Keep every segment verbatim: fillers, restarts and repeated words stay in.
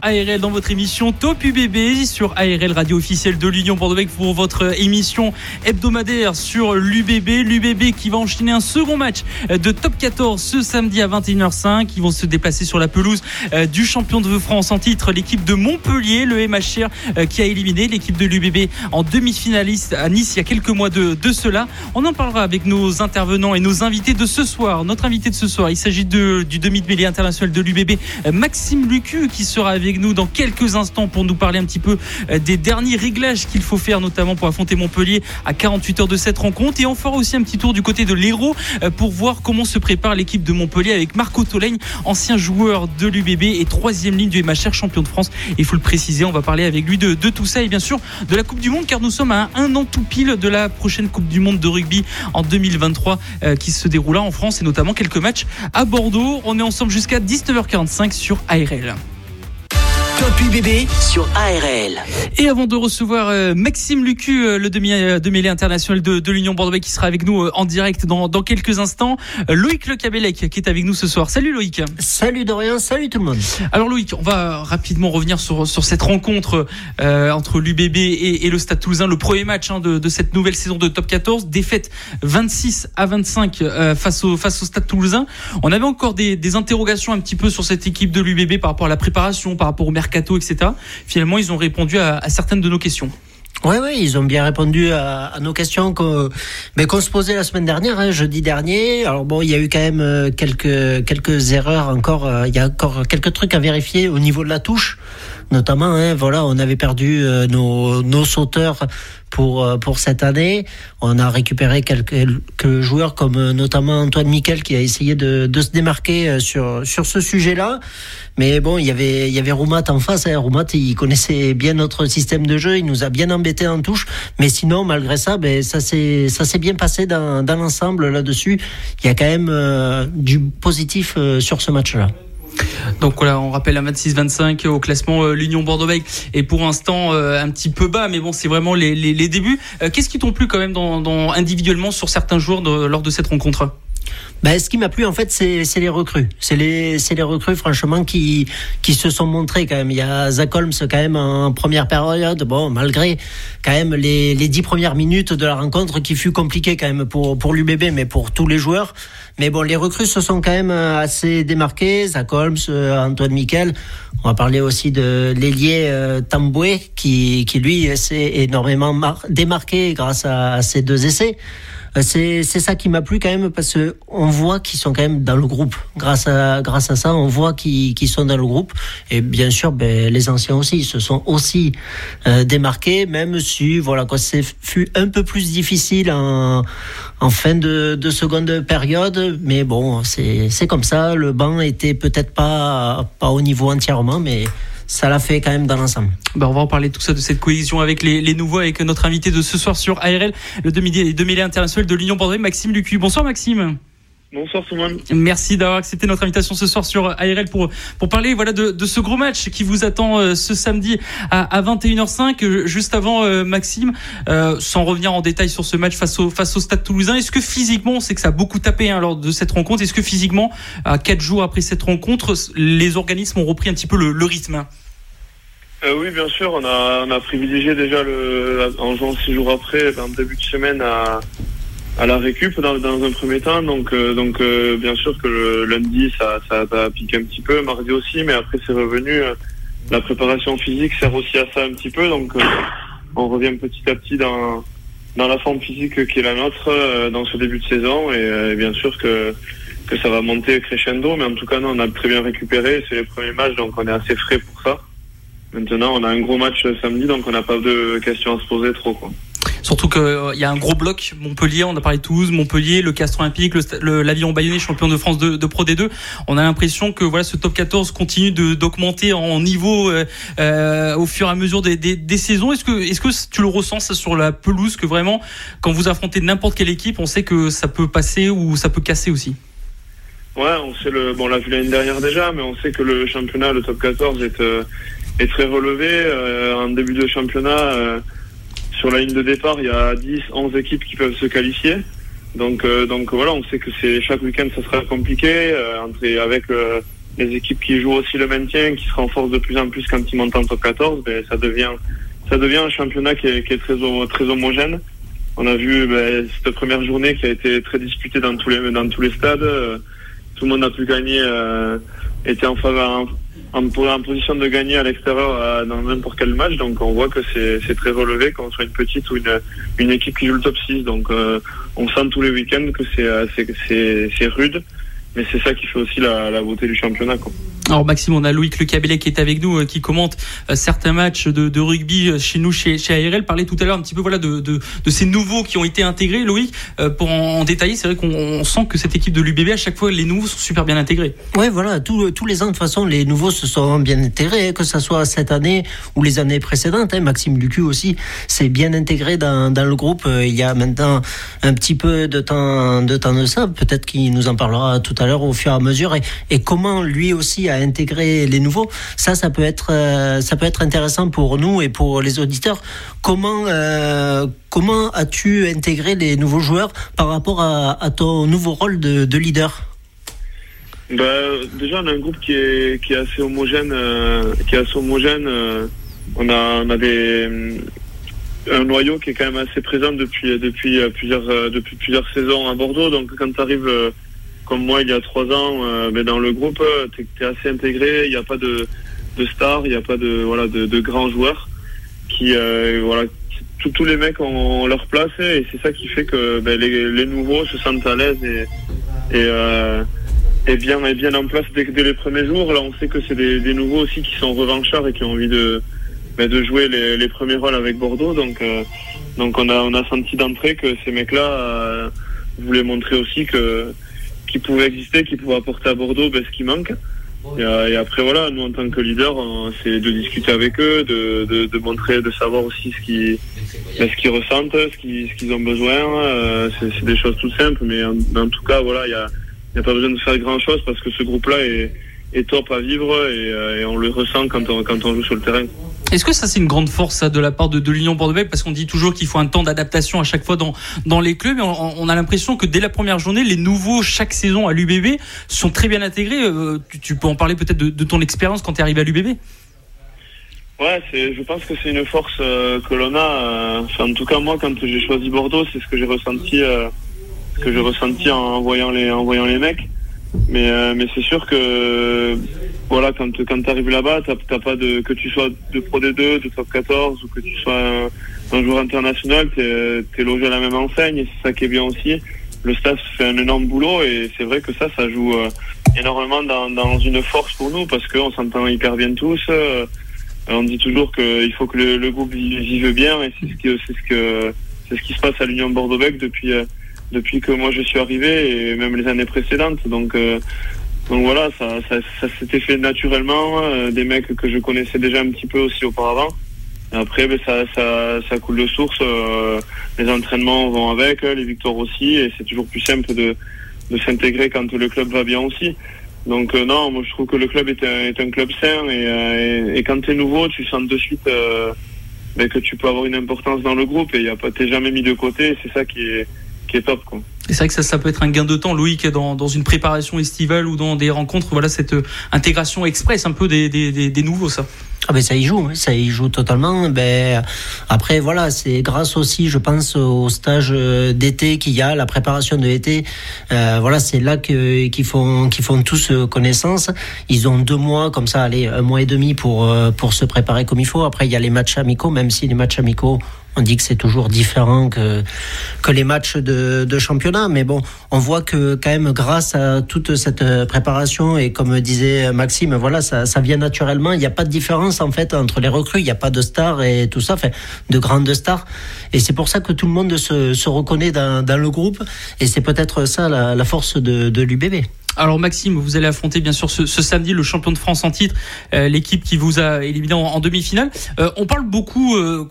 A R L dans votre émission Top U B B sur A R L, radio officielle de l'Union Bordeaux-Bègles, pour votre émission hebdomadaire sur l'U B B. L'U B B qui va enchaîner un second match de Top quatorze ce samedi à vingt et une heures cinq. Ils vont se déplacer sur la pelouse du champion de France en titre, l'équipe de Montpellier, le M H R qui a éliminé l'équipe de l'U B B en demi-finaliste à Nice il y a quelques mois de, de cela. On en parlera avec nos intervenants et nos invités de ce soir. Notre invité de ce soir, il s'agit de, du demi de mêlée international de l'U B B, Maxime Lucu, qui sera avec nous dans quelques instants pour nous parler un petit peu des derniers réglages qu'il faut faire, notamment pour affronter Montpellier à quarante-huit heures de cette rencontre. Et on fera aussi un petit tour du côté de l'Hérault pour voir comment se prépare l'équipe de Montpellier avec Marco Tauleigne, ancien joueur de l'U B B et troisième ligne du M H R, champion de France. Il faut le préciser, on va parler avec lui de, de tout ça et bien sûr de la Coupe du Monde, car nous sommes à un an tout pile de la prochaine Coupe du Monde de rugby en deux mille vingt-trois euh, qui se déroulera en France, et notamment quelques matchs à Bordeaux. On est ensemble jusqu'à dix-neuf heures quarante-cinq sur A R L. Top U B B sur A R L. Et avant de recevoir euh, Maxime Lucu, euh, le demi euh, de mêlée international de, de l'Union Bordeaux-Bègles, qui sera avec nous euh, en direct dans, dans quelques instants, euh, Loïc Le Cabellec qui est avec nous ce soir. Salut Loïc. Salut Dorian, salut tout le monde. Alors Loïc, on va rapidement revenir sur, sur cette rencontre euh, entre l'U B B et, et le Stade Toulousain, le premier match hein, de, de cette nouvelle saison de Top quatorze, défaite vingt-six à vingt-cinq euh, face, au, face au Stade Toulousain. On avait encore des, des interrogations un petit peu sur cette équipe de l'U B B par rapport à la préparation, par rapport au mercredi, et cetera. Finalement, ils ont répondu à, à certaines de nos questions. Oui, oui, ils ont bien répondu à, à nos questions qu'on, ben, qu'on se posait la semaine dernière, hein, jeudi dernier. Alors bon, il y a eu quand même quelques, quelques erreurs encore. Il y a encore quelques trucs à vérifier au niveau de la touche, notamment. Hein, voilà, on avait perdu nos, nos sauteurs pour pour cette année. On a récupéré quelques, quelques joueurs comme notamment Antoine Miquel qui a essayé de de se démarquer sur sur ce sujet-là, mais bon, il y avait il y avait Roumat en face, hein. Roumat, il connaissait bien notre système de jeu, il nous a bien embêté en touche, mais sinon malgré ça, ben ça s'est ça s'est bien passé dans dans l'ensemble là-dessus. Il y a quand même euh, du positif euh, sur ce match-là. Donc voilà, on rappelle à vingt-six vingt-cinq au classement euh, l'Union Bordeaux-Bègles est pour l'instant euh, un petit peu bas, mais bon, c'est vraiment les, les, les débuts. Euh, qu'est-ce qui t'ont plu quand même dans, dans, individuellement sur certains joueurs de, lors de cette rencontre? Ben, ce qui m'a plu en fait, c'est, c'est les recrues. C'est les, c'est les recrues franchement qui, qui se sont montrées quand même. Il y a Zach Holmes quand même en première période. Bon, malgré quand même les, les dix premières minutes de la rencontre qui fut compliquée quand même pour, pour l'U B B, mais pour tous les joueurs. Mais bon, les recrues se sont quand même assez démarquées. Zach Holmes, Antoine Miquel. On va parler aussi de l'ailier euh, Tamboué qui, qui lui s'est énormément mar- démarqué grâce à, à ses deux essais. C'est, c'est ça qui m'a plu quand même, parce qu'on voit qu'ils sont quand même dans le groupe. Grâce à, grâce à ça, on voit qu'ils, qu'ils sont dans le groupe. Et bien sûr, ben, les anciens aussi se sont aussi euh, démarqués, même si voilà, quoi, c'est fut un peu plus difficile en, en fin de, de seconde période. Mais bon, c'est, c'est comme ça. Le banc était peut-être pas, pas au niveau entièrement, mais ça l'a fait quand même dans l'ensemble. Ben on va en parler tout ça, de cette cohésion avec les, les nouveaux, avec notre invité de ce soir sur A R L, le demi-mêlée international de l'Union Bordeaux, Maxime Lucu. Bonsoir Maxime. Bonsoir tout le monde. Merci d'avoir accepté notre invitation ce soir sur A R L pour pour parler voilà de de ce gros match qui vous attend euh, ce samedi à, à vingt et une heures cinq. Juste avant euh, Maxime, euh, sans revenir en détail sur ce match face au face au Stade Toulousain, est-ce que physiquement, on sait que ça a beaucoup tapé hein, lors de cette rencontre, est-ce que physiquement, à quatre jours après cette rencontre, les organismes ont repris un petit peu le, le rythme? Euh, oui, bien sûr, on a on a privilégié déjà le en jouant six jours après, en début de semaine à à la récup dans, dans un premier temps, donc euh, donc euh, bien sûr que le lundi ça, ça ça pique un petit peu, mardi aussi, mais après c'est revenu. Euh, la préparation physique sert aussi à ça un petit peu, donc euh, on revient petit à petit dans dans la forme physique qui est la nôtre euh, dans ce début de saison, et, euh, et bien sûr que que ça va monter crescendo, mais en tout cas non, on a très bien récupéré, c'est les premiers matchs, donc on est assez frais pour ça. Maintenant on a un gros match samedi, donc on n'a pas de questions à se poser trop quoi. Surtout qu'il euh, y a un gros bloc, Montpellier, on a parlé de Toulouse, Montpellier, le Castres Olympique, le, le, l'Aviron Bayonnais, champion de France de, de Pro D deux. On a l'impression que voilà, ce Top quatorze continue de, d'augmenter en niveau euh, euh, au fur et à mesure des, des, des saisons. Est-ce que, est-ce que tu le ressens ça, sur la pelouse, que vraiment, quand vous affrontez n'importe quelle équipe, on sait que ça peut passer ou ça peut casser aussi? Ouais, on sait le. Bon, on l'a vu l'année dernière déjà, mais on sait que le championnat, le Top quatorze, est, euh, est très relevé. Euh, en début de championnat, euh, sur la ligne de départ, il y a dix, onze équipes qui peuvent se qualifier. Donc, euh, donc voilà, on sait que c'est chaque week-end, ça sera compliqué. Euh, avec euh, les équipes qui jouent aussi le maintien, qui se renforcent de plus en plus quand ils montent en Top quatorze, ben, ça devient, ça devient un championnat qui est, qui est très, très homogène. On a vu ben, cette première journée qui a été très disputée dans tous les, dans tous les stades. Euh, Tout le monde a pu gagner, euh, était en, faveur, en, en position de gagner à l'extérieur euh, dans n'importe quel match. Donc on voit que c'est, c'est très relevé, qu'on soit une petite ou une, une équipe qui joue le top six. Donc euh, on sent tous les week-ends que c'est, c'est, c'est, c'est rude, mais c'est ça qui fait aussi la, la beauté du championnat, quoi. Alors Maxime, on a Loïc Le Cabellec qui est avec nous, qui commente certains matchs de, de rugby chez nous, chez, chez A R L. Parlait tout à l'heure un petit peu voilà de, de, de ces nouveaux qui ont été intégrés. Loïc, pour en, en détailler, c'est vrai qu'on on sent que cette équipe de l'U B B, à chaque fois, les nouveaux sont super bien intégrés. Oui, voilà, tout, tous les ans, de toute façon, les nouveaux se sont bien intégrés, que ce soit cette année ou les années précédentes. Hein, Maxime Lucu aussi s'est bien intégré dans, dans le groupe. Il y a maintenant un petit peu de temps de, temps de ça, peut-être qu'il nous en parlera tout à l'heure au fur et à mesure, et, et comment lui aussi a intégrer les nouveaux. Ça, ça peut être, euh, ça peut être intéressant pour nous et pour les auditeurs. Comment, euh, comment as-tu intégré les nouveaux joueurs par rapport à, à ton nouveau rôle de, de leader ? Bah, déjà, on a un groupe qui est, qui est assez homogène. Euh, qui est assez homogène. Euh, on a, on a des, un noyau qui est quand même assez présent depuis, depuis, plusieurs, depuis plusieurs saisons à Bordeaux. Donc, quand tu arrives... Euh, comme moi il y a trois ans, euh, mais dans le groupe, euh, t'es, t'es assez intégré, il n'y a pas de, de stars, il n'y a pas de, voilà, de, de grands joueurs qui euh, voilà, tout, tous les mecs ont leur place, et c'est ça qui fait que ben, les, les nouveaux se sentent à l'aise et, et, euh, et, bien, et bien en place dès, dès les premiers jours. Là on sait que c'est des, des nouveaux aussi qui sont revanchards et qui ont envie de, ben, de jouer les, les premiers rôles avec Bordeaux, donc, euh, donc on, a, on a senti d'entrée que ces mecs-là euh, voulaient montrer aussi que qui pouvait exister, qui pouvait apporter à Bordeaux ben, ce qui manque. Et, et après, voilà, nous, en tant que leader, on, c'est de discuter avec eux, de, de, de montrer, de savoir aussi ce qu'ils, ben, ce qu'ils ressentent, ce qu'ils, ce qu'ils ont besoin. Euh, c'est, c'est des choses toutes simples, mais en, en tout cas, voilà, il n'y a, y a pas besoin de faire grand-chose parce que ce groupe-là est, est top à vivre et, et on le ressent quand on, quand on joue sur le terrain. Est-ce que ça, c'est une grande force ça, de la part de, de l'Union Bordeaux-Bègles ? Parce qu'on dit toujours qu'il faut un temps d'adaptation à chaque fois dans, dans les clubs. Et on, on a l'impression que dès la première journée, les nouveaux chaque saison à l'U B B sont très bien intégrés. Euh, tu, tu peux en parler peut-être de, de ton expérience quand tu es arrivé à l'U B B ? Ouais, c'est, je pense que c'est une force euh, que l'on a. Euh, enfin, en tout cas, moi, quand j'ai choisi Bordeaux, c'est ce que j'ai ressenti, euh, ce que j'ai ressenti en voyant les, en voyant les mecs. Mais, euh, mais c'est sûr que... Voilà, quand, quand tu arrives là-bas, t'as, t'as pas de, que tu sois de Pro D deux, de Top quatorze ou que tu sois un, un joueur international, t'es, t'es logé à la même enseigne, et c'est ça qui est bien aussi. Le staff fait un énorme boulot et c'est vrai que ça, ça joue euh, énormément dans, dans une force pour nous parce qu'on s'entend hyper bien tous. Euh, on dit toujours qu'il faut que le, le groupe vive bien et c'est ce, qui, c'est, ce que, c'est ce qui se passe à l'Union Bordeaux-Bègles depuis, euh, depuis que moi je suis arrivé et même les années précédentes. Donc... Euh, Donc voilà, ça, ça, ça s'était fait naturellement, euh, des mecs que je connaissais déjà un petit peu aussi auparavant. Après, ben, ça, ça, ça coule de source, euh, les entraînements vont avec, les victoires aussi, et c'est toujours plus simple de, de s'intégrer quand le club va bien aussi. Donc euh, non, moi je trouve que le club est un, est un club sain, et, euh, et, et quand t'es nouveau, tu sens de suite euh, ben, que tu peux avoir une importance dans le groupe, et y a pas, t'es jamais mis de côté, et c'est ça qui est... qui est top, quoi. Et c'est vrai que ça, ça peut être un gain de temps, Loïc, dans, dans une préparation estivale ou dans des rencontres, voilà, cette intégration express un peu des, des, des, des nouveaux, ça. Ah ben ça y joue, ça y joue totalement. Ben après voilà, c'est grâce aussi, je pense, au stage d'été qu'il y a, la préparation de l'été. Euh, voilà, c'est là que qu'ils font qu'ils font tous connaissance. Ils ont deux mois comme ça, allez, un mois et demi pour pour se préparer comme il faut. Après il y a les matchs amicaux, même si les matchs amicaux, on dit que c'est toujours différent que que les matchs de de championnat. Mais bon, on voit que quand même grâce à toute cette préparation et comme disait Maxime, voilà, ça ça vient naturellement. Il n'y a pas de différence. En fait, entre les recrues, il n'y a pas de stars et tout ça, enfin, de grandes stars. Et c'est pour ça que tout le monde se, se reconnaît dans, dans le groupe. Et c'est peut-être ça la, la force de, de l'U B B. Alors Maxime, vous allez affronter bien sûr ce, ce samedi le champion de France en titre, euh, l'équipe qui vous a éliminé en, en demi-finale. Euh, on parle beaucoup, euh,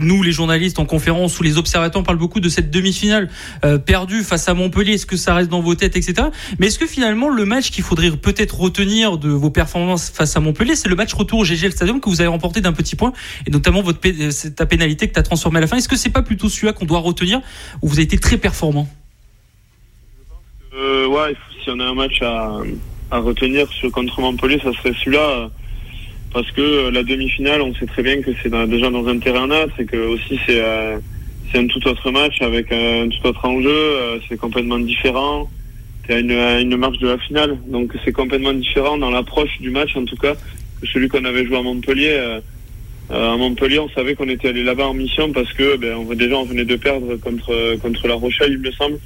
nous les journalistes en conférence ou les observateurs, on parle beaucoup de cette demi-finale euh, perdue face à Montpellier. Est-ce que ça reste dans vos têtes, et cetera. Mais est-ce que finalement le match qu'il faudrait peut-être retenir de vos performances face à Montpellier, c'est le match retour au G G L Stadium que vous avez remporté d'un petit point, et notamment votre p- ta pénalité que tu as transformée à la fin. Est-ce que c'est pas plutôt celui-là qu'on doit retenir, où vous avez été très performant? Euh, ouais, si on a un match à, à retenir contre Montpellier, ça serait celui-là, parce que la demi-finale, on sait très bien que c'est dans, déjà dans un terrain là, c'est que aussi c'est, euh, c'est un tout autre match avec un tout autre enjeu, euh, c'est complètement différent. T'es à une, à une marche de la finale, donc c'est complètement différent dans l'approche du match en tout cas que celui qu'on avait joué à Montpellier. Euh, euh, à Montpellier, on savait qu'on était allé là-bas en mission parce que ben, on, déjà on venait de perdre contre contre La Rochelle, il me semble.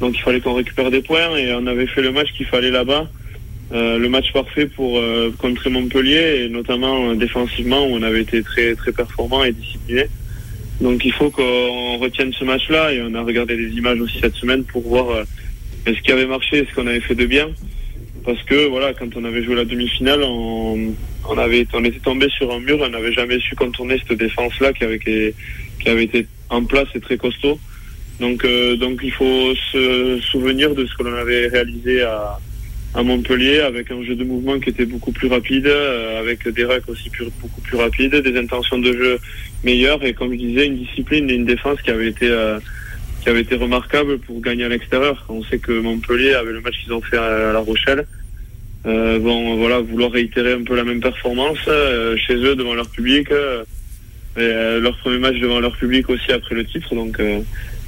Donc il fallait qu'on récupère des points et on avait fait le match qu'il fallait là-bas, euh, le match parfait pour euh, contrer Montpellier, et notamment euh, défensivement où on avait été très très performant et discipliné. Donc il faut qu'on retienne ce match-là, et on a regardé des images aussi cette semaine pour voir euh, ce qui avait marché et ce qu'on avait fait de bien. Parce que voilà, quand on avait joué la demi-finale, on, on avait on était tombé sur un mur, on n'avait jamais su contourner cette défense-là qui avait, qui avait été en place et très costaud. Donc, euh, donc il faut se souvenir de ce que l'on avait réalisé à, à Montpellier, avec un jeu de mouvement qui était beaucoup plus rapide, euh, avec des racks aussi plus, beaucoup plus rapides, des intentions de jeu meilleures, et comme je disais, une discipline et une défense qui avait été, euh, qui avait été remarquable pour gagner à l'extérieur. On sait que Montpellier, avec le match qu'ils ont fait à, à La Rochelle, euh, vont voilà, vouloir réitérer un peu la même performance euh, chez eux, devant leur public, euh, et, euh, leur premier match devant leur public aussi après le titre. Donc euh,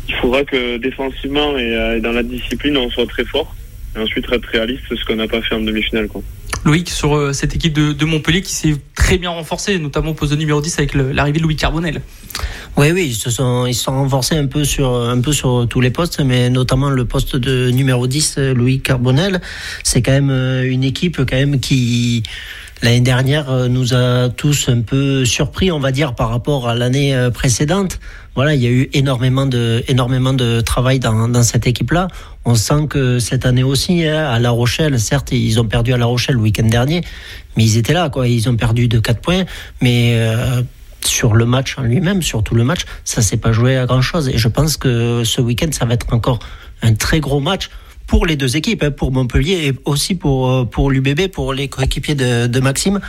il faudra que défensivement et dans la discipline, on soit très fort. Et ensuite, être réaliste, ce qu'on n'a pas fait en demi-finale, quoi. Loïc, sur cette équipe de, de Montpellier qui s'est très bien renforcée, notamment au poste de numéro dix avec le, l'arrivée de Louis Carbonel. Oui, oui, ils se sont, ils se sont renforcés un peu, sur, un peu sur tous les postes, mais notamment le poste de numéro dix, Louis Carbonel. C'est quand même une équipe quand même qui... l'année dernière nous a tous un peu surpris, on va dire, par rapport à l'année précédente. Voilà, il y a eu énormément de, énormément de travail dans, dans cette équipe-là. On sent que cette année aussi, hein, à La Rochelle, certes, ils ont perdu à La Rochelle le week-end dernier, mais ils étaient là, quoi. Ils ont perdu de quatre points, mais... Euh, sur le match en lui-même, sur tout le match, ça ne s'est pas joué à grand-chose. Et je pense que ce week-end, ça va être encore un très gros match pour les deux équipes, pour Montpellier et aussi pour, pour l'U B B, pour les coéquipiers de, de Maxime,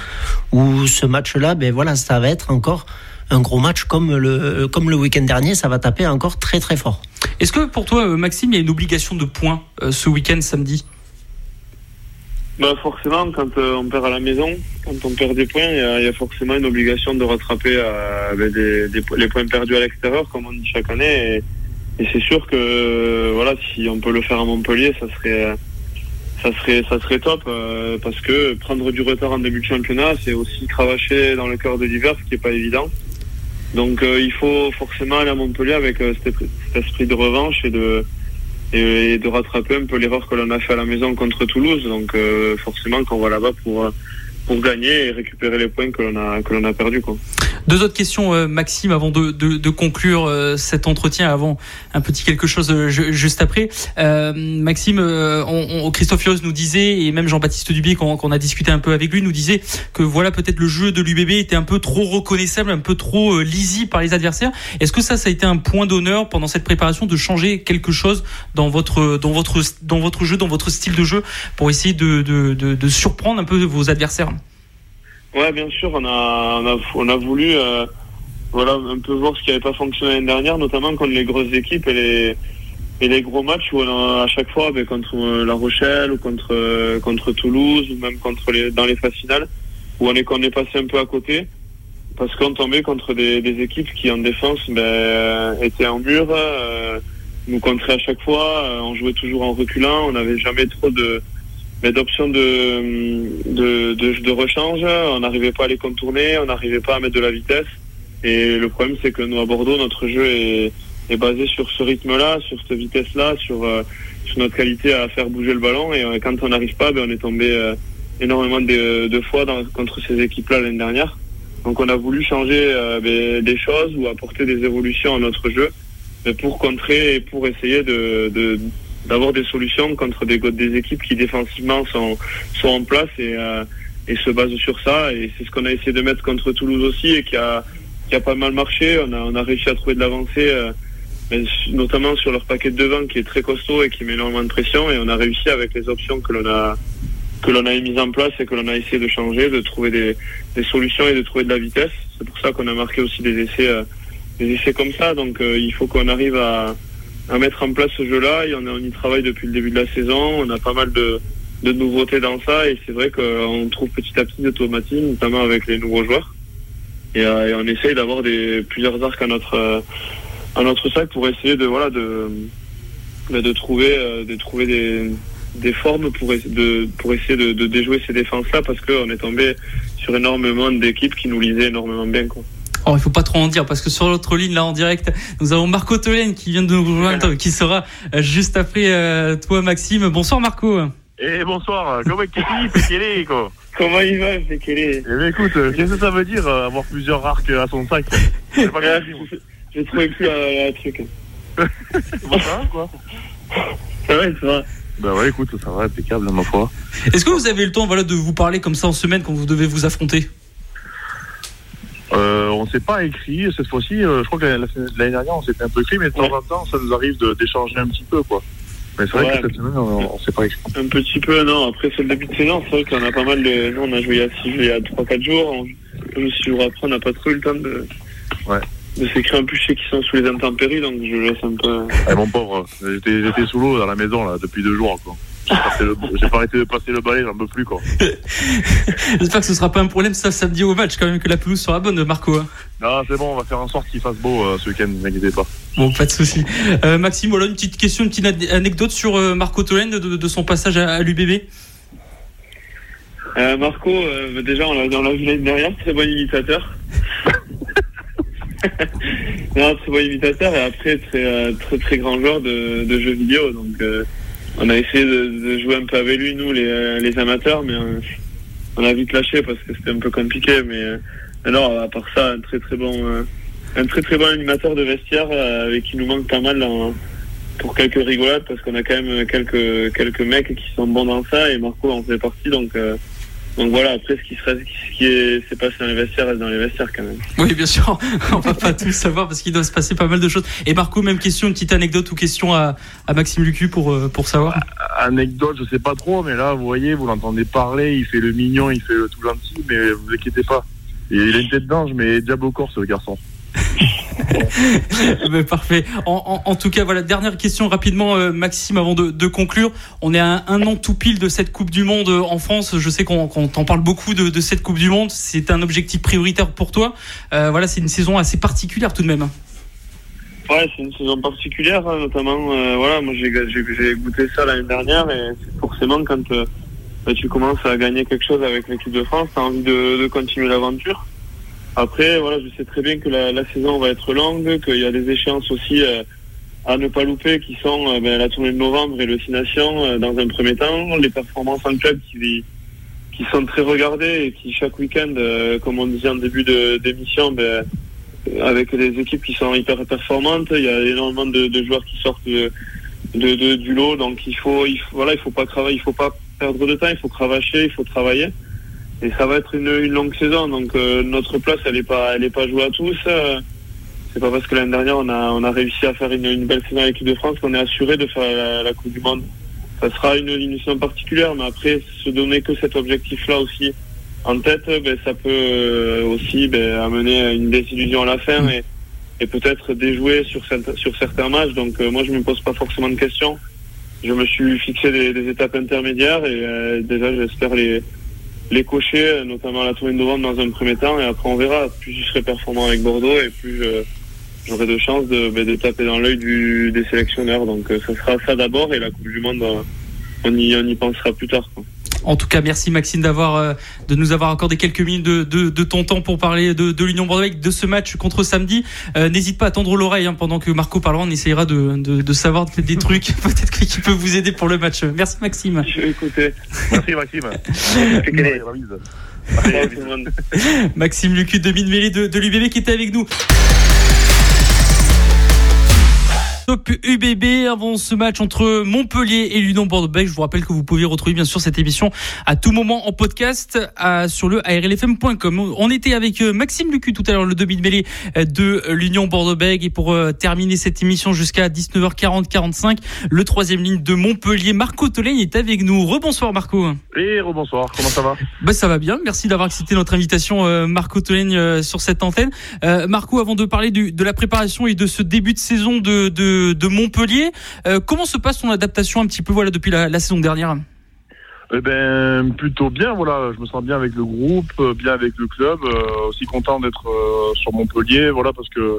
où ce match-là, ben voilà, ça va être encore un gros match comme le, comme le week-end dernier. Ça va taper encore très très fort. Est-ce que pour toi, Maxime, il y a une obligation de points ce week-end samedi ? Bah forcément, quand euh, on perd à la maison, quand on perd des points, il y a, y a forcément une obligation de rattraper euh, des, des, les points perdus à l'extérieur, comme on dit chaque année. Et, et c'est sûr que euh, voilà, si on peut le faire à Montpellier, ça serait ça serait ça serait top, euh, parce que prendre du retard en début de championnat, c'est aussi cravacher dans le cœur de l'hiver, ce qui est pas évident. Donc euh, il faut forcément aller à Montpellier avec euh, cet, cet esprit de revanche et de et de rattraper un peu l'erreur que l'on a fait à la maison contre Toulouse. Donc euh, forcément qu'on va là-bas pour, pour gagner et récupérer les points que l'on a, que l'on a perdus, quoi. Deux autres questions, Maxime, avant de, de, de conclure cet entretien, avant un petit quelque chose juste après. Euh, Maxime, on, on, Christophe Fioz nous disait, et même Jean-Baptiste Duby, quand on a discuté un peu avec lui, nous disait que voilà, peut-être le jeu de l'U B B était un peu trop reconnaissable, un peu trop lisible par les adversaires. Est-ce que ça, ça a été un point d'honneur pendant cette préparation de changer quelque chose dans votre, dans votre, dans votre jeu, dans votre style de jeu, pour essayer de, de, de, de surprendre un peu vos adversaires? Ouais, bien sûr, on a on a on a voulu euh, voilà un peu voir ce qui n'avait pas fonctionné l'année dernière, notamment contre les grosses équipes et les et les gros matchs où on a, à chaque fois, ben, contre La Rochelle ou contre contre Toulouse ou même contre les dans les phases finales, où on est qu'on est passé un peu à côté parce qu'on tombait contre des des équipes qui en défense ben euh, étaient en mur, euh, nous contraient à chaque fois, euh, on jouait toujours en reculant, on n'avait jamais trop de mais d'options de, de, de, de rechange, on n'arrivait pas à les contourner, on n'arrivait pas à mettre de la vitesse. Et le problème, c'est que nous, à Bordeaux, notre jeu est, est basé sur ce rythme-là, sur cette vitesse-là, sur, euh, sur notre qualité à faire bouger le ballon. Et euh, quand on n'arrive pas, ben, on est tombé euh, énormément de, de fois dans, contre ces équipes-là l'année dernière. Donc on a voulu changer euh, des choses ou apporter des évolutions à notre jeu pour contrer et pour essayer de... de d'avoir des solutions contre des, des équipes qui défensivement sont, sont en place et, euh, et se basent sur ça. Et c'est ce qu'on a essayé de mettre contre Toulouse aussi et qui a, qui a pas mal marché. On a, on a réussi à trouver de l'avancée, euh, notamment sur leur paquet de devant qui est très costaud et qui met énormément de pression. Et on a réussi avec les options que l'on a, que l'on a mises en place et que l'on a essayé de changer, de trouver des, des solutions et de trouver de la vitesse. C'est pour ça qu'on a marqué aussi des essais, euh, des essais comme ça. Donc euh, il faut qu'on arrive à... à mettre en place ce jeu-là, et on, on y travaille depuis le début de la saison, on a pas mal de, de nouveautés dans ça, et c'est vrai qu'on trouve petit à petit des automatismes, notamment avec les nouveaux joueurs, et, et on essaye d'avoir des, plusieurs arcs à notre, à notre sac pour essayer de, voilà, de, de trouver, de trouver des, des formes pour, de, pour essayer de, de déjouer ces défenses-là, parce qu'on est tombé sur énormément d'équipes qui nous lisaient énormément bien, quoi. Oh, il faut pas trop en dire parce que sur l'autre ligne là en direct, nous avons Marco Tauleigne qui vient de nous rejoindre, qui sera juste après euh, toi Maxime. Bonsoir Marco. Et bonsoir. Comment est-ce qu'il est quoi? Comment il va Pékélé? Eh bien écoute, qu'est-ce que ça veut dire avoir plusieurs arcs à son sac? J'ai pas j'ai trouvé plus un truc. Bon, ça va quoi? Ça va, ça va. Bah ouais, écoute, ça va impeccable ma foi. Est-ce que vous avez eu le temps voilà de vous parler comme ça en semaine quand vous devez vous affronter? Euh, on ne s'est pas écrit cette fois-ci. Euh, je crois que l'année, l'année dernière on s'était un peu écrit, mais de ouais. temps en temps ça nous arrive de, d'échanger un petit peu, quoi. Mais c'est ouais, vrai que cette semaine on, on s'est pas écrit. Un petit peu, non. Après c'est le début de saison, c'est vrai qu'on a pas mal de. Nous on a joué il y a trois quatre jours. Je suis après on n'a pas trop eu le temps de. Ouais. De s'écrire un peu chez qui sont sous les intempéries, donc je laisse un peu. Ah, mon pauvre, j'étais, j'étais sous l'eau dans la maison là depuis deux jours, quoi. J'ai, le, j'ai pas arrêté de passer le balai, j'en peux plus quoi. J'espère que ce sera pas un problème ça samedi au match quand même, que la pelouse sera bonne Marco hein. Non c'est bon, on va faire en sorte qu'il fasse beau euh, ce week-end, ne vous inquiétez pas. Bon pas de soucis. euh, Maxime, voilà une petite question, une petite anecdote sur euh, Marco Tauleigne de, de, de son passage à, à l'U B B. euh, Marco euh, déjà on l'a dans la l'année derrière, très bon imitateur. Non, très bon imitateur et après très très, très grand joueur de, de jeux vidéo, donc euh... on a essayé de, de jouer un peu avec lui, nous, les, les amateurs, mais euh, on a vite lâché parce que c'était un peu compliqué. Mais euh, alors, à part ça, un très très bon, euh, un très très bon animateur de vestiaire euh, avec qui nous manque pas mal là, pour quelques rigolades, parce qu'on a quand même quelques quelques mecs qui sont bons dans ça et Marco en fait partie, donc. Euh, Donc voilà, après ce qui serait, ce qui est, s'est passé dans les vestiaires reste dans les vestiaires quand même. Oui, bien sûr, on va pas tout savoir parce qu'il doit se passer pas mal de choses. Et Marco, même question, une petite anecdote ou question à, à Maxime Lucu pour pour savoir. Anecdote, je sais pas trop, mais là vous voyez, vous l'entendez parler, il fait le mignon, il fait le tout gentil, mais vous inquiétez pas, il a une tête d'ange, mais diable au corps ce garçon. Mais parfait. En, en, en tout cas, voilà, dernière question rapidement, euh, Maxime, avant de, de conclure. On est à un, un an tout pile de cette Coupe du Monde en France. Je sais qu'on, qu'on t'en parle beaucoup de, de cette Coupe du Monde. C'est un objectif prioritaire pour toi. Euh, voilà, c'est une saison assez particulière tout de même. Ouais, c'est une saison particulière, hein, notamment. Euh, voilà, moi j'ai, j'ai, j'ai goûté ça l'année dernière et c'est forcément quand euh, bah, tu commences à gagner quelque chose avec l'équipe de France, t'as envie de, de continuer l'aventure. Après, voilà, je sais très bien que la, la saison va être longue, qu'il y a des échéances aussi euh, à ne pas louper, qui sont euh, ben, la tournée de novembre et le six Nations euh, dans un premier temps, les performances en club qui, qui sont très regardées et qui chaque week-end, euh, comme on disait en début de, d'émission, ben, avec des équipes qui sont hyper performantes, il y a énormément de, de joueurs qui sortent de, de, de, du lot, donc il faut, il faut, voilà, il faut pas travailler, il faut pas perdre de temps, il faut cravacher, il faut travailler. Et ça va être une, une longue saison, donc euh, notre place elle est pas elle est pas jouée à tous. Euh, c'est pas parce que l'année dernière on a on a réussi à faire une, une belle saison à l'équipe de France qu'on est assuré de faire la, la Coupe du Monde. Ça sera une, une saison particulière, mais après se donner que cet objectif-là aussi en tête, ben, ça peut euh, aussi ben, amener une désillusion à la fin et, et peut-être déjouer sur sur certains matchs. Donc euh, moi je me pose pas forcément de questions. Je me suis fixé des, des étapes intermédiaires et euh, déjà j'espère les les cocher, notamment à la tournée de novembre dans un premier temps, et après on verra. Plus je serai performant avec Bordeaux et plus je, j'aurai de chances de, de taper dans l'œil du, des sélectionneurs. Donc ça sera ça d'abord et la Coupe du Monde, on y, on y pensera plus tard, quoi. En tout cas, merci Maxime d'avoir, de nous avoir accordé quelques minutes de, de, de ton temps pour parler de, de l'Union Bordeaux-Bègles, de ce match contre samedi. Euh, n'hésite pas à tendre l'oreille hein, pendant que Marco parlera, on essayera de, de, de savoir des trucs, peut-être qu'il peut vous aider pour le match. Merci Maxime. Je vais écouter. Merci Maxime. Maxime Lucu, demi de mêlée de, de l'U B B qui était avec nous. Top U B B avant ce match entre Montpellier et l'Union Bordeaux-Bègles. Je vous rappelle que vous pouvez retrouver bien sûr cette émission à tout moment en podcast à, sur le A R L F M point com. On était avec Maxime Lucu tout à l'heure, le demi de mêlée de l'Union Bordeaux-Bègles, et pour terminer cette émission jusqu'à dix-neuf heures quarante quarante-cinq, le troisième ligne de Montpellier, Marco Tauleigne, est avec nous. Rebonsoir Marco. Et rebonsoir, comment ça va? Bah, ça va bien, merci d'avoir accepté notre invitation euh, Marco Tauleigne euh, sur cette antenne. Euh, Marco, avant de parler du, de la préparation et de ce début de saison de, de, de Montpellier, euh, comment se passe ton adaptation un petit peu voilà, depuis la, la saison dernière? Eh ben, plutôt bien, voilà. Je me sens bien avec le groupe, bien avec le club, euh, aussi content d'être euh, sur Montpellier, voilà, parce que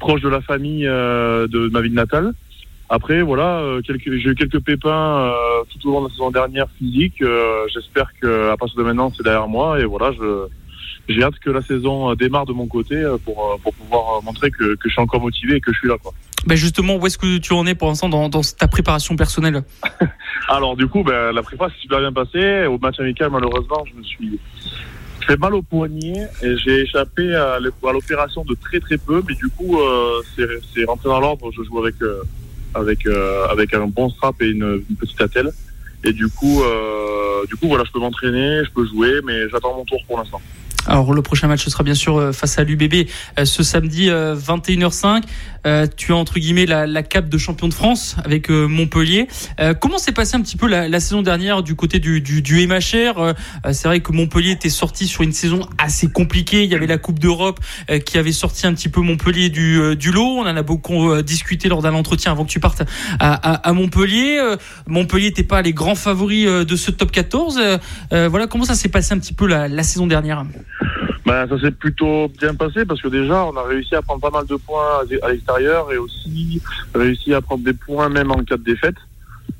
proche de la famille euh, de, de ma ville natale. Après, voilà, euh, quelques, j'ai eu quelques pépins euh, tout au long de la saison dernière physique. Euh, j'espère qu'à partir de maintenant, c'est derrière moi. Et voilà, je, j'ai hâte que la saison démarre de mon côté pour, pour pouvoir montrer que, que je suis encore motivé et que je suis là, quoi. Ben justement, où est-ce que tu en es pour l'instant dans, dans ta préparation personnelle? Alors, du coup, ben, la prépa s'est super bien passée. Au match amical, malheureusement, je me suis fait mal au poignet et j'ai échappé à l'opération de très très peu. Mais du coup, euh, c'est, c'est rentré dans l'ordre. Je joue avec... Euh, avec euh, avec un bon strap et une, une petite attelle, et du coup euh, du coup voilà, je peux m'entraîner, je peux jouer, mais j'attends mon tour pour l'instant. Alors le prochain match, ce sera bien sûr face à l'U B B ce samedi vingt et une heures cinq. Euh, tu as entre guillemets la, la cape de champion de France avec euh, Montpellier. Euh, comment s'est passée un petit peu la, la saison dernière du côté du, du, du M H R? euh, C'est vrai que Montpellier était sorti sur une saison assez compliquée. Il y avait la Coupe d'Europe euh, qui avait sorti un petit peu Montpellier du, euh, du lot. On en a beaucoup euh, discuté lors d'un entretien avant que tu partes à, à, à Montpellier. Euh, Montpellier n'était pas les grands favoris euh, de ce top quatorze. Euh, euh, voilà, comment ça s'est passé un petit peu la, la saison dernière? Ben, ça s'est plutôt bien passé parce que déjà on a réussi à prendre pas mal de points à l'extérieur et aussi réussi à prendre des points même en cas de défaite.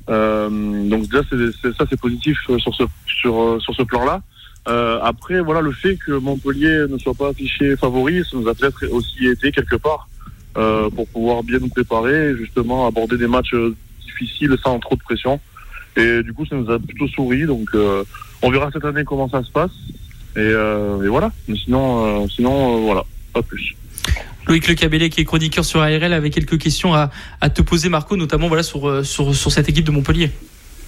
Euh, donc déjà c'est, c'est, ça c'est positif sur ce, sur, sur ce plan-là. Euh, après voilà, le fait que Montpellier ne soit pas affiché favori, ça nous a peut-être aussi aidé quelque part euh, pour pouvoir bien nous préparer, justement aborder des matchs difficiles sans trop de pression. Et du coup ça nous a plutôt souri, donc euh, on verra cette année comment ça se passe. Et, euh, et voilà, mais sinon, euh, sinon euh, voilà, pas plus. Loïc Le Cabellec, qui est chroniqueur sur A R L, avait quelques questions à, à te poser, Marco, notamment voilà, sur, sur, sur cette équipe de Montpellier.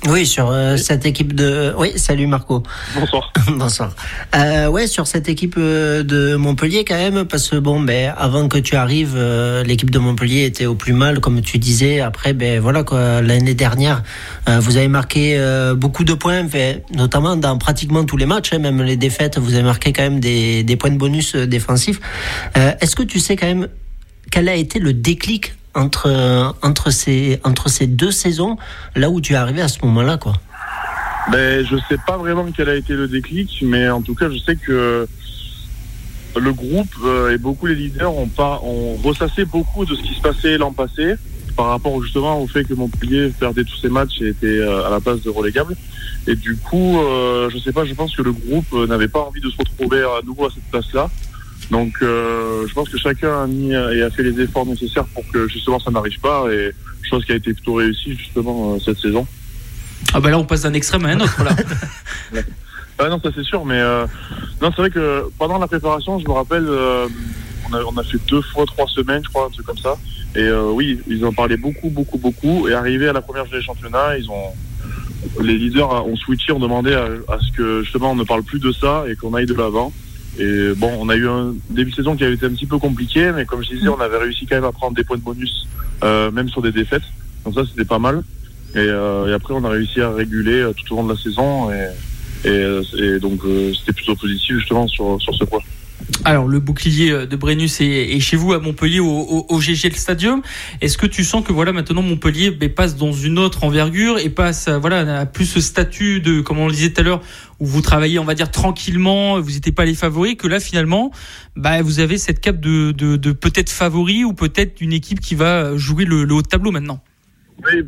Oui, sur euh, cette équipe de... Oui, salut Marco. Bonsoir. Bonsoir. Euh, ouais, sur cette équipe euh, de Montpellier quand même, parce que bon, ben, avant que tu arrives, euh, l'équipe de Montpellier était au plus mal, comme tu disais. Après, ben voilà, quoi, l'année dernière, euh, vous avez marqué euh, beaucoup de points, fait, notamment dans pratiquement tous les matchs, hein, même les défaites, vous avez marqué quand même des, des points de bonus euh, défensifs. Euh, est-ce que tu sais quand même quel a été le déclic entre entre ces entre ces deux saisons, là où tu es arrivé à ce moment-là, quoi? Ben je sais pas vraiment quel a été le déclic, mais en tout cas je sais que le groupe et beaucoup les leaders ont pas ont ressassé beaucoup de ce qui se passait l'an passé par rapport justement au fait que Montpellier perdait tous ses matchs et était à la place de relégable. Et du coup je sais pas, je pense que le groupe n'avait pas envie de se retrouver à nouveau à cette place-là. Donc euh, je pense que chacun a mis et a fait les efforts nécessaires pour que justement ça n'arrive pas, et chose qui a été plutôt réussie justement euh, cette saison. Ah bah là on passe d'un extrême à un autre là. Ah non, ça c'est sûr, mais euh, non, c'est vrai que pendant la préparation je me rappelle euh, on, a, on a fait deux fois trois semaines je crois, un truc comme ça, et euh, oui ils en parlaient beaucoup beaucoup beaucoup, et arrivé à la première journée des championnats ils ont... les leaders ont switché, ont demandé à, à ce que justement on ne parle plus de ça et qu'on aille de l'avant. Et bon, on a eu un début de saison qui avait été un petit peu compliqué, mais comme je disais, on avait réussi quand même à prendre des points de bonus, euh, même sur des défaites. Donc ça, c'était pas mal. Et, euh, et après, on a réussi à réguler euh, tout au long de la saison. Et, et, et donc, euh, c'était plutôt positif justement sur, sur ce point. Alors, le bouclier de Brennus est, est chez vous à Montpellier au, au, au G G L Stadium. Est-ce que tu sens que voilà maintenant Montpellier ben, passe dans une autre envergure et passe voilà à plus ce statut de, comme on le disait tout à l'heure, où vous travaillez on va dire tranquillement, vous n'étiez pas les favoris, que là finalement ben, vous avez cette cape de, de, de peut-être favori ou peut-être une équipe qui va jouer le, le haut de tableau maintenant? Oui,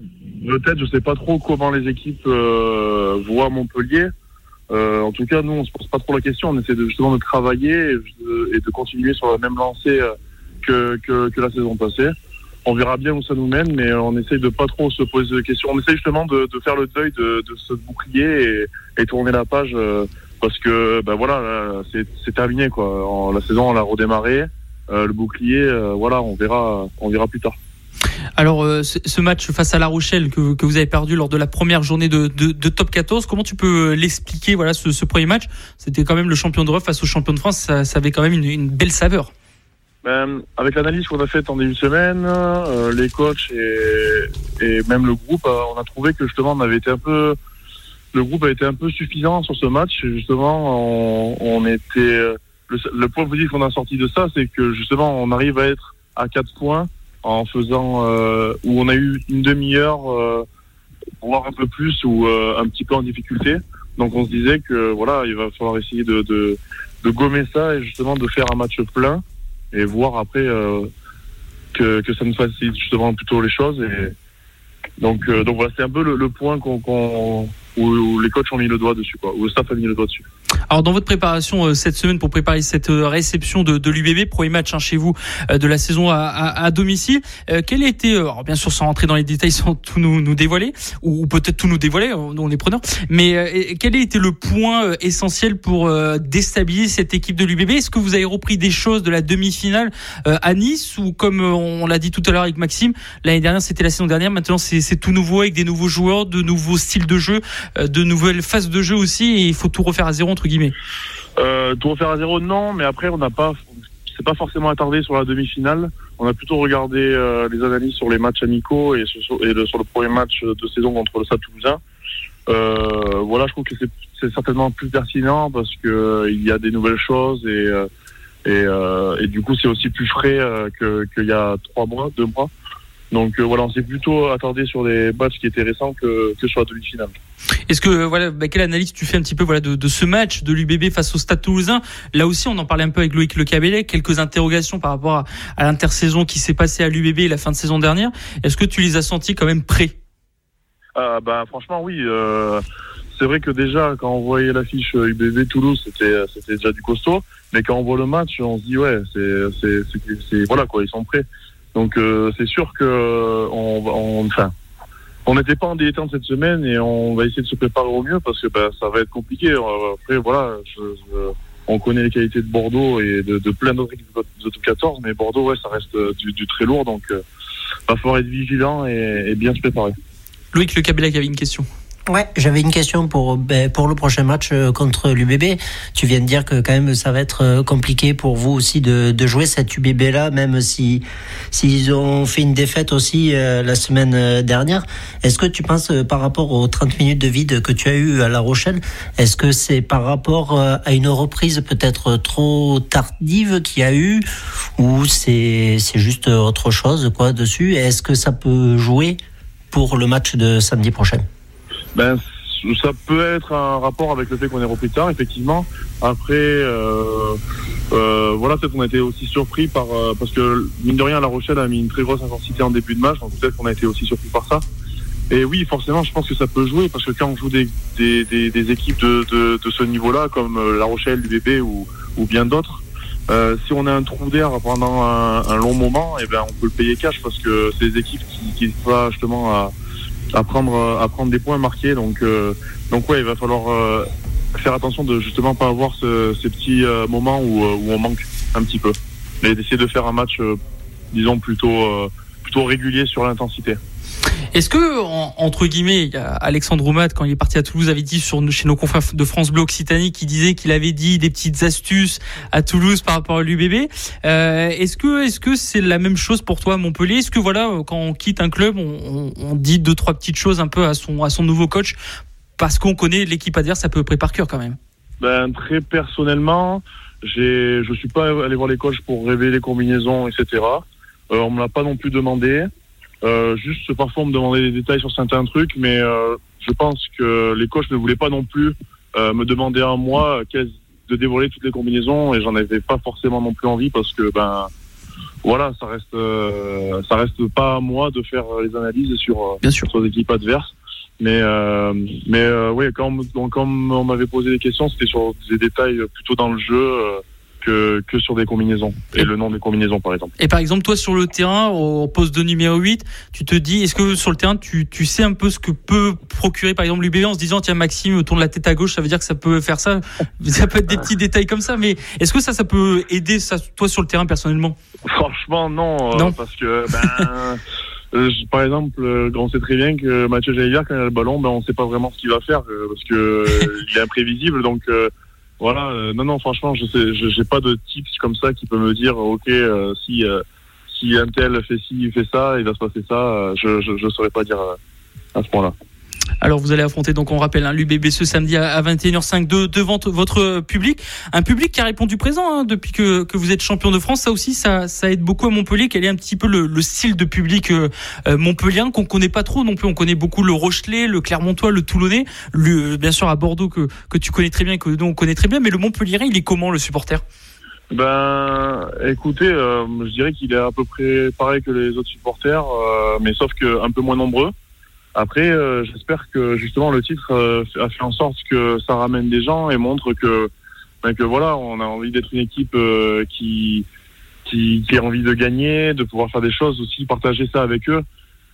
peut-être, je ne sais pas trop comment les équipes euh, voient Montpellier. Euh, en tout cas, nous, on ne se pose pas trop la question. On essaie de, justement de travailler et de, et de continuer sur la même lancée que, que, que la saison passée. On verra bien où ça nous mène, mais on essaie de pas trop se poser de questions. On essaie justement de, de faire le deuil de, de ce bouclier et, et tourner la page parce que, ben voilà, c'est, c'est terminé, quoi. En, la saison, on l'a redémarré. Euh, le bouclier, euh, voilà, on verra, on verra plus tard. Alors, euh, ce, ce match face à La Rochelle que, que vous avez perdu lors de la première journée de, de, de Top quatorze, comment tu peux l'expliquer, voilà, ce, ce premier match? C'était quand même le champion d'Europe face au champion de France, ça, ça avait quand même une, une belle saveur. Ben, avec l'analyse qu'on a faite en début de semaine, euh, les coachs et, et même le groupe, euh, on a trouvé que justement on avait été un peu... Le groupe a été un peu suffisant sur ce match. Justement, on, on était... Le, le point positif qu'on a sorti de ça, c'est que justement, on arrive à être à quatre points en faisant... Euh, où on a eu une demi-heure, euh, voire un peu plus, ou euh, un petit peu en difficulté. Donc on se disait que voilà, il va falloir essayer de, de, de gommer ça et justement de faire un match plein et voir après euh, que, que ça nous facilite justement plutôt les choses. Et donc, euh, donc voilà, c'est un peu le, le point qu'on... qu'on où les coachs ont mis le doigt dessus, quoi, où le staff a mis le doigt dessus. Alors, dans votre préparation euh, cette semaine pour préparer cette euh, réception de, de l'U B B, premier match hein, chez vous euh, de la saison à, à, à domicile, euh, quel a été, euh, alors bien sûr sans rentrer dans les détails, sans tout nous, nous dévoiler, ou, ou peut-être tout nous dévoiler, on, on est preneurs, mais euh, quel a été le point euh, essentiel pour euh, déstabiliser cette équipe de l'U B B? Est-ce que vous avez repris des choses de la demi-finale euh, à Nice, ou comme euh, on l'a dit tout à l'heure avec Maxime, l'année dernière c'était la saison dernière, maintenant c'est, c'est tout nouveau avec des nouveaux joueurs, de nouveaux styles de jeu, de nouvelles phases de jeu aussi, et il faut tout refaire à zéro entre guillemets? Euh, tout refaire à zéro, non, mais après on n'a pas, c'est pas forcément attardé sur la demi-finale. On a plutôt regardé euh, les analyses sur les matchs amicaux et, sur, et le, sur le premier match de saison contre le Stade Toulousain. Euh, voilà, je trouve que c'est, c'est certainement plus pertinent parce que euh, il y a des nouvelles choses et euh, et, euh, et du coup c'est aussi plus frais euh, que qu'il y a trois mois, deux mois. Donc euh, voilà, on s'est plutôt attardé sur des matchs qui étaient récents que, que sur la demi-finale. Est-ce que, voilà, bah, quelle analyse tu fais un petit peu, voilà, de, de ce match de l'U B B face au Stade Toulousain? Là aussi, on en parlait un peu avec Loïc Le Cabellec, quelques interrogations par rapport à, à l'intersaison qui s'est passée à l'U B B la fin de saison dernière. Est-ce que tu les as sentis quand même prêts? euh, bah, Franchement, oui. Euh, c'est vrai que déjà, quand on voyait l'affiche U B B-Toulouse, c'était, c'était déjà du costaud. Mais quand on voit le match, on se dit, ouais, c'est, c'est, c'est, c'est, c'est voilà, quoi, ils sont prêts. Donc euh, c'est sûr que on, on, enfin, on n'était pas en dilettante cette semaine et on va essayer de se préparer au mieux parce que ben, ça va être compliqué. Après voilà, je, je, on connaît les qualités de Bordeaux et de, de plein d'autres équipes de Top quatorze, mais Bordeaux, ouais, ça reste du, du très lourd, donc euh, va falloir être vigilant et, et bien se préparer. Loïc Le Cabellec avait une question. Ouais, j'avais une question pour ben, pour le prochain match contre l'U B B. Tu viens de dire que quand même ça va être compliqué pour vous aussi de de jouer cette U B B là, même si s'ils ont fait une défaite aussi euh, la semaine dernière. Est-ce que tu penses par rapport aux trente minutes de vide que tu as eu à La Rochelle, est-ce que c'est par rapport à une reprise peut-être trop tardive qu'il y a eu, ou c'est c'est juste autre chose quoi dessus? Est-ce que ça peut jouer pour le match de samedi prochain? Ben, ça peut être un rapport avec le fait qu'on est repris tard, effectivement. Après, euh, euh, voilà, peut-être qu'on a été aussi surpris par, euh, parce que mine de rien, La Rochelle a mis une très grosse intensité en début de match, donc peut-être qu'on a été aussi surpris par ça. Et oui, forcément, je pense que ça peut jouer, parce que quand on joue des, des, des, des équipes de, de, de ce niveau-là, comme La Rochelle, l'U B B ou, ou bien d'autres, euh, si on a un trou d'air pendant un, un long moment, et ben, on peut le payer cash, parce que c'est des équipes qui, qui va justement à, à prendre à prendre des points marqués, donc euh, donc ouais, il va falloir euh, faire attention de justement pas avoir ce, ces petits euh, moments où où on manque un petit peu, et d'essayer de faire un match euh, disons plutôt euh, plutôt régulier sur l'intensité. Est-ce que, entre guillemets, Alexandre Roumat, quand il est parti à Toulouse, avait dit sur, chez nos confrères de France Bleu Occitanie, qui disait qu'il avait dit des petites astuces à Toulouse par rapport à l'U B B. Euh, est-ce que, est-ce que c'est la même chose pour toi à Montpellier? Est-ce que voilà, quand on quitte un club, on, on, on dit deux, trois petites choses un peu à son, à son nouveau coach, parce qu'on connaît l'équipe adverse à peu près par cœur quand même? Ben, très personnellement, j'ai, je suis pas allé voir les coachs pour rêver les combinaisons, et cetera. Euh, on me l'a pas non plus demandé. Euh, juste parfois on me demandait des détails sur certains trucs, mais euh, je pense que les coachs ne voulaient pas non plus euh, me demander à moi de dévoiler toutes les combinaisons, et j'en avais pas forcément non plus envie, parce que ben voilà, ça reste euh, ça reste pas à moi de faire les analyses sur euh, sur les équipes adverses, mais euh, mais euh, oui, quand on, quand on m'avait posé des questions, c'était sur des détails plutôt dans le jeu euh, Que, que sur des combinaisons, et le nom des combinaisons par exemple. Et par exemple, toi sur le terrain, au poste de numéro huit, tu te dis, est-ce que sur le terrain tu, tu sais un peu ce que peut procurer par exemple l'U B B, en se disant, tiens, Maxime tourne la tête à gauche, ça veut dire que ça peut faire ça, ça peut être des petits détails comme ça, mais est-ce que ça, ça peut aider ça, toi sur le terrain personnellement? Franchement non, non. Euh, parce que ben, Euh, je, par exemple, euh, on sait très bien que Mathieu Jalivière, quand il a le ballon, ben, on ne sait pas vraiment ce qu'il va faire euh, parce qu'il euh, est imprévisible. Donc euh, voilà, euh, non, non, franchement, je sais, je, j'ai pas de tips comme ça qui peut me dire, ok, euh, si, euh, si un tel fait ci, il fait ça, il va se passer ça. Euh, je, je, je saurais pas dire euh, à ce point-là. Alors vous allez affronter, donc on rappelle, hein, l'U B B ce samedi à vingt et une heures cinq de, devant t- votre public. Un public qui a répondu présent hein, depuis que, que vous êtes champion de France. Ça aussi, ça, ça aide beaucoup à Montpellier. Quel est un petit peu le, le style de public euh, montpellien qu'on ne connaît pas trop non plus? On connaît beaucoup le Rochelais, le Clermontois, le Toulonnais, le, bien sûr à Bordeaux que, que tu connais très bien et que nous on connaît très bien. Mais le Montpellierin, il est comment le supporter? Ben, écoutez, euh, je dirais qu'il est à peu près pareil que les autres supporters, euh, mais sauf qu'un peu moins nombreux. Après, euh, j'espère que justement le titre euh, a fait en sorte que ça ramène des gens et montre que, ben, que voilà, on a envie d'être une équipe euh, qui, qui qui a envie de gagner, de pouvoir faire des choses aussi, partager ça avec eux.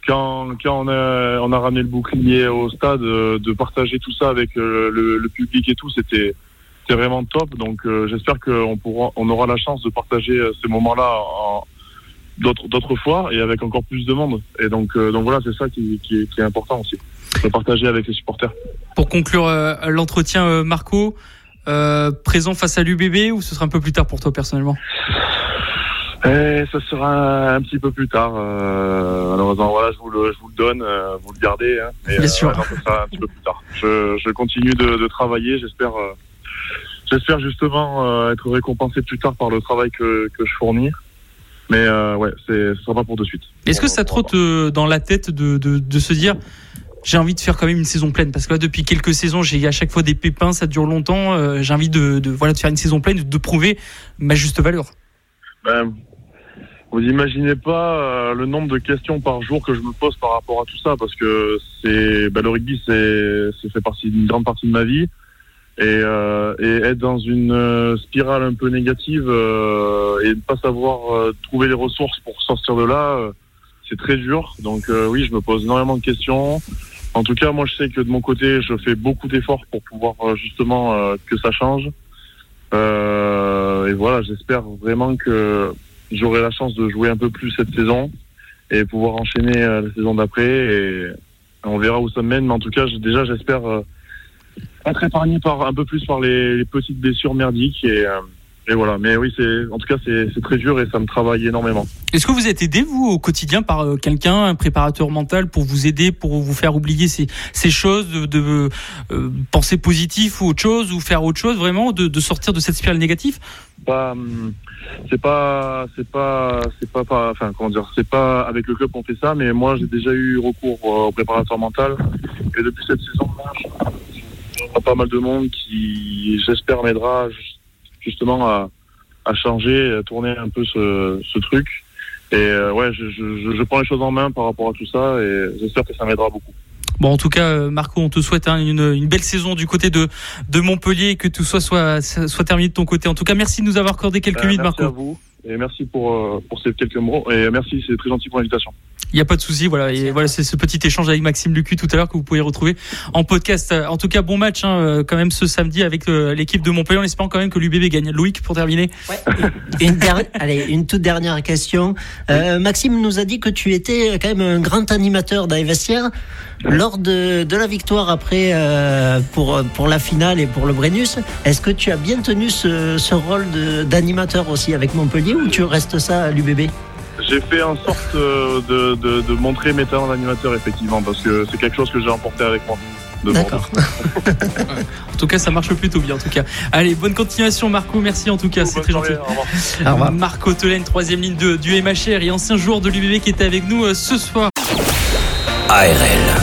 Quand quand on a on a ramené le bouclier au stade, euh, de partager tout ça avec euh, le, le public et tout, c'était c'était vraiment top. Donc euh, j'espère qu'on pourra on aura la chance de partager euh, ces moments-là en D'autres, d'autres fois et avec encore plus de monde. Et donc, euh, donc voilà, c'est ça qui, qui, qui est important aussi, de partager avec les supporters. Pour conclure euh, l'entretien, euh, Marco, euh, présent face à l'U B B ou ce sera un peu plus tard pour toi personnellement? Et ça sera un petit peu plus tard. Euh, malheureusement, voilà, je vous le, je vous le donne, euh, vous le gardez. Hein, mais, Bien euh, sûr. Alors, ça sera un petit peu plus tard. Je, je continue de, de travailler, j'espère. Euh, j'espère justement euh, être récompensé plus tard par le travail que, que je fournis. Mais euh, ouais, c'est, ce ne sera pas pour de suite. Est-ce que ça trotte euh, dans la tête de, de, de se dire j'ai envie de faire quand même une saison pleine? Parce que là, depuis quelques saisons, j'ai à chaque fois des pépins, ça dure longtemps. Euh, j'ai envie de, de, voilà, de faire une saison pleine, de prouver ma juste valeur. Ben, vous n'imaginez pas euh, le nombre de questions par jour que je me pose par rapport à tout ça. Parce que c'est, ben, le rugby, c'est, c'est fait partie d'une grande partie de ma vie. Et, euh, et être dans une euh, spirale un peu négative euh, et ne pas savoir euh, trouver les ressources pour sortir de là, euh, c'est très dur. Donc euh, oui, je me pose énormément de questions. En tout cas, moi, je sais que de mon côté, je fais beaucoup d'efforts pour pouvoir euh, justement euh, que ça change. Euh, et voilà, j'espère vraiment que j'aurai la chance de jouer un peu plus cette saison et pouvoir enchaîner euh, la saison d'après. Et on verra où ça me mène. Mais en tout cas, je, déjà, j'espère... Euh, être épargné par un peu plus par les, les petites blessures merdiques et, euh, et voilà. Mais oui, c'est en tout cas c'est, c'est très dur et ça me travaille énormément. Est-ce que vous êtes aidé vous au quotidien par euh, quelqu'un, un préparateur mental pour vous aider, pour vous faire oublier ces, ces choses, de, de euh, penser positif ou autre chose, ou faire autre chose vraiment, de, de sortir de cette spirale négative? Bah, c'est pas c'est pas c'est pas, pas enfin comment dire c'est pas avec le club qu'on fait ça, mais moi j'ai déjà eu recours au préparateur mental et depuis cette saison là. Il y a pas mal de monde qui, j'espère, m'aidera justement à, à changer, à tourner un peu ce, ce truc. Et euh, ouais, je, je, je prends les choses en main par rapport à tout ça et j'espère que ça m'aidera beaucoup. Bon, en tout cas, Marco, on te souhaite hein, une, une belle saison du côté de, de Montpellier et que tout soit, soit, soit terminé de ton côté. En tout cas, merci de nous avoir accordé quelques euh, minutes, merci Marco. Merci à vous et merci pour, pour ces quelques mots. Et merci, c'est très gentil pour l'invitation. Il n'y a pas de souci, voilà. Et voilà, c'est ce petit échange avec Maxime Lucu tout à l'heure que vous pouvez retrouver en podcast. En tout cas, bon match hein, quand même ce samedi avec euh, l'équipe de Montpellier. En espérant quand même que l'U B B gagne. Loïc, pour terminer. Ouais. une dernière, allez, une toute dernière question. Euh, Maxime nous a dit que tu étais quand même un grand animateur dans les vestiaires lors de, de la victoire après euh, pour pour la finale et pour le Brennus. Est-ce que tu as bien tenu ce, ce rôle de, d'animateur aussi avec Montpellier ou tu restes ça à l'U B B? J'ai fait en sorte de, de, de montrer mes talents d'animateur, effectivement, parce que c'est quelque chose que j'ai emporté avec moi. De D'accord. En tout cas, ça marche plutôt bien, en tout cas. Allez, bonne continuation, Marco. Merci, en tout cas. Oh, c'est très soirée, gentil. Au revoir. Au revoir. Marco Tauleigne, troisième ligne de, du M H R et ancien joueur de l'U B B qui était avec nous euh, ce soir. A R L.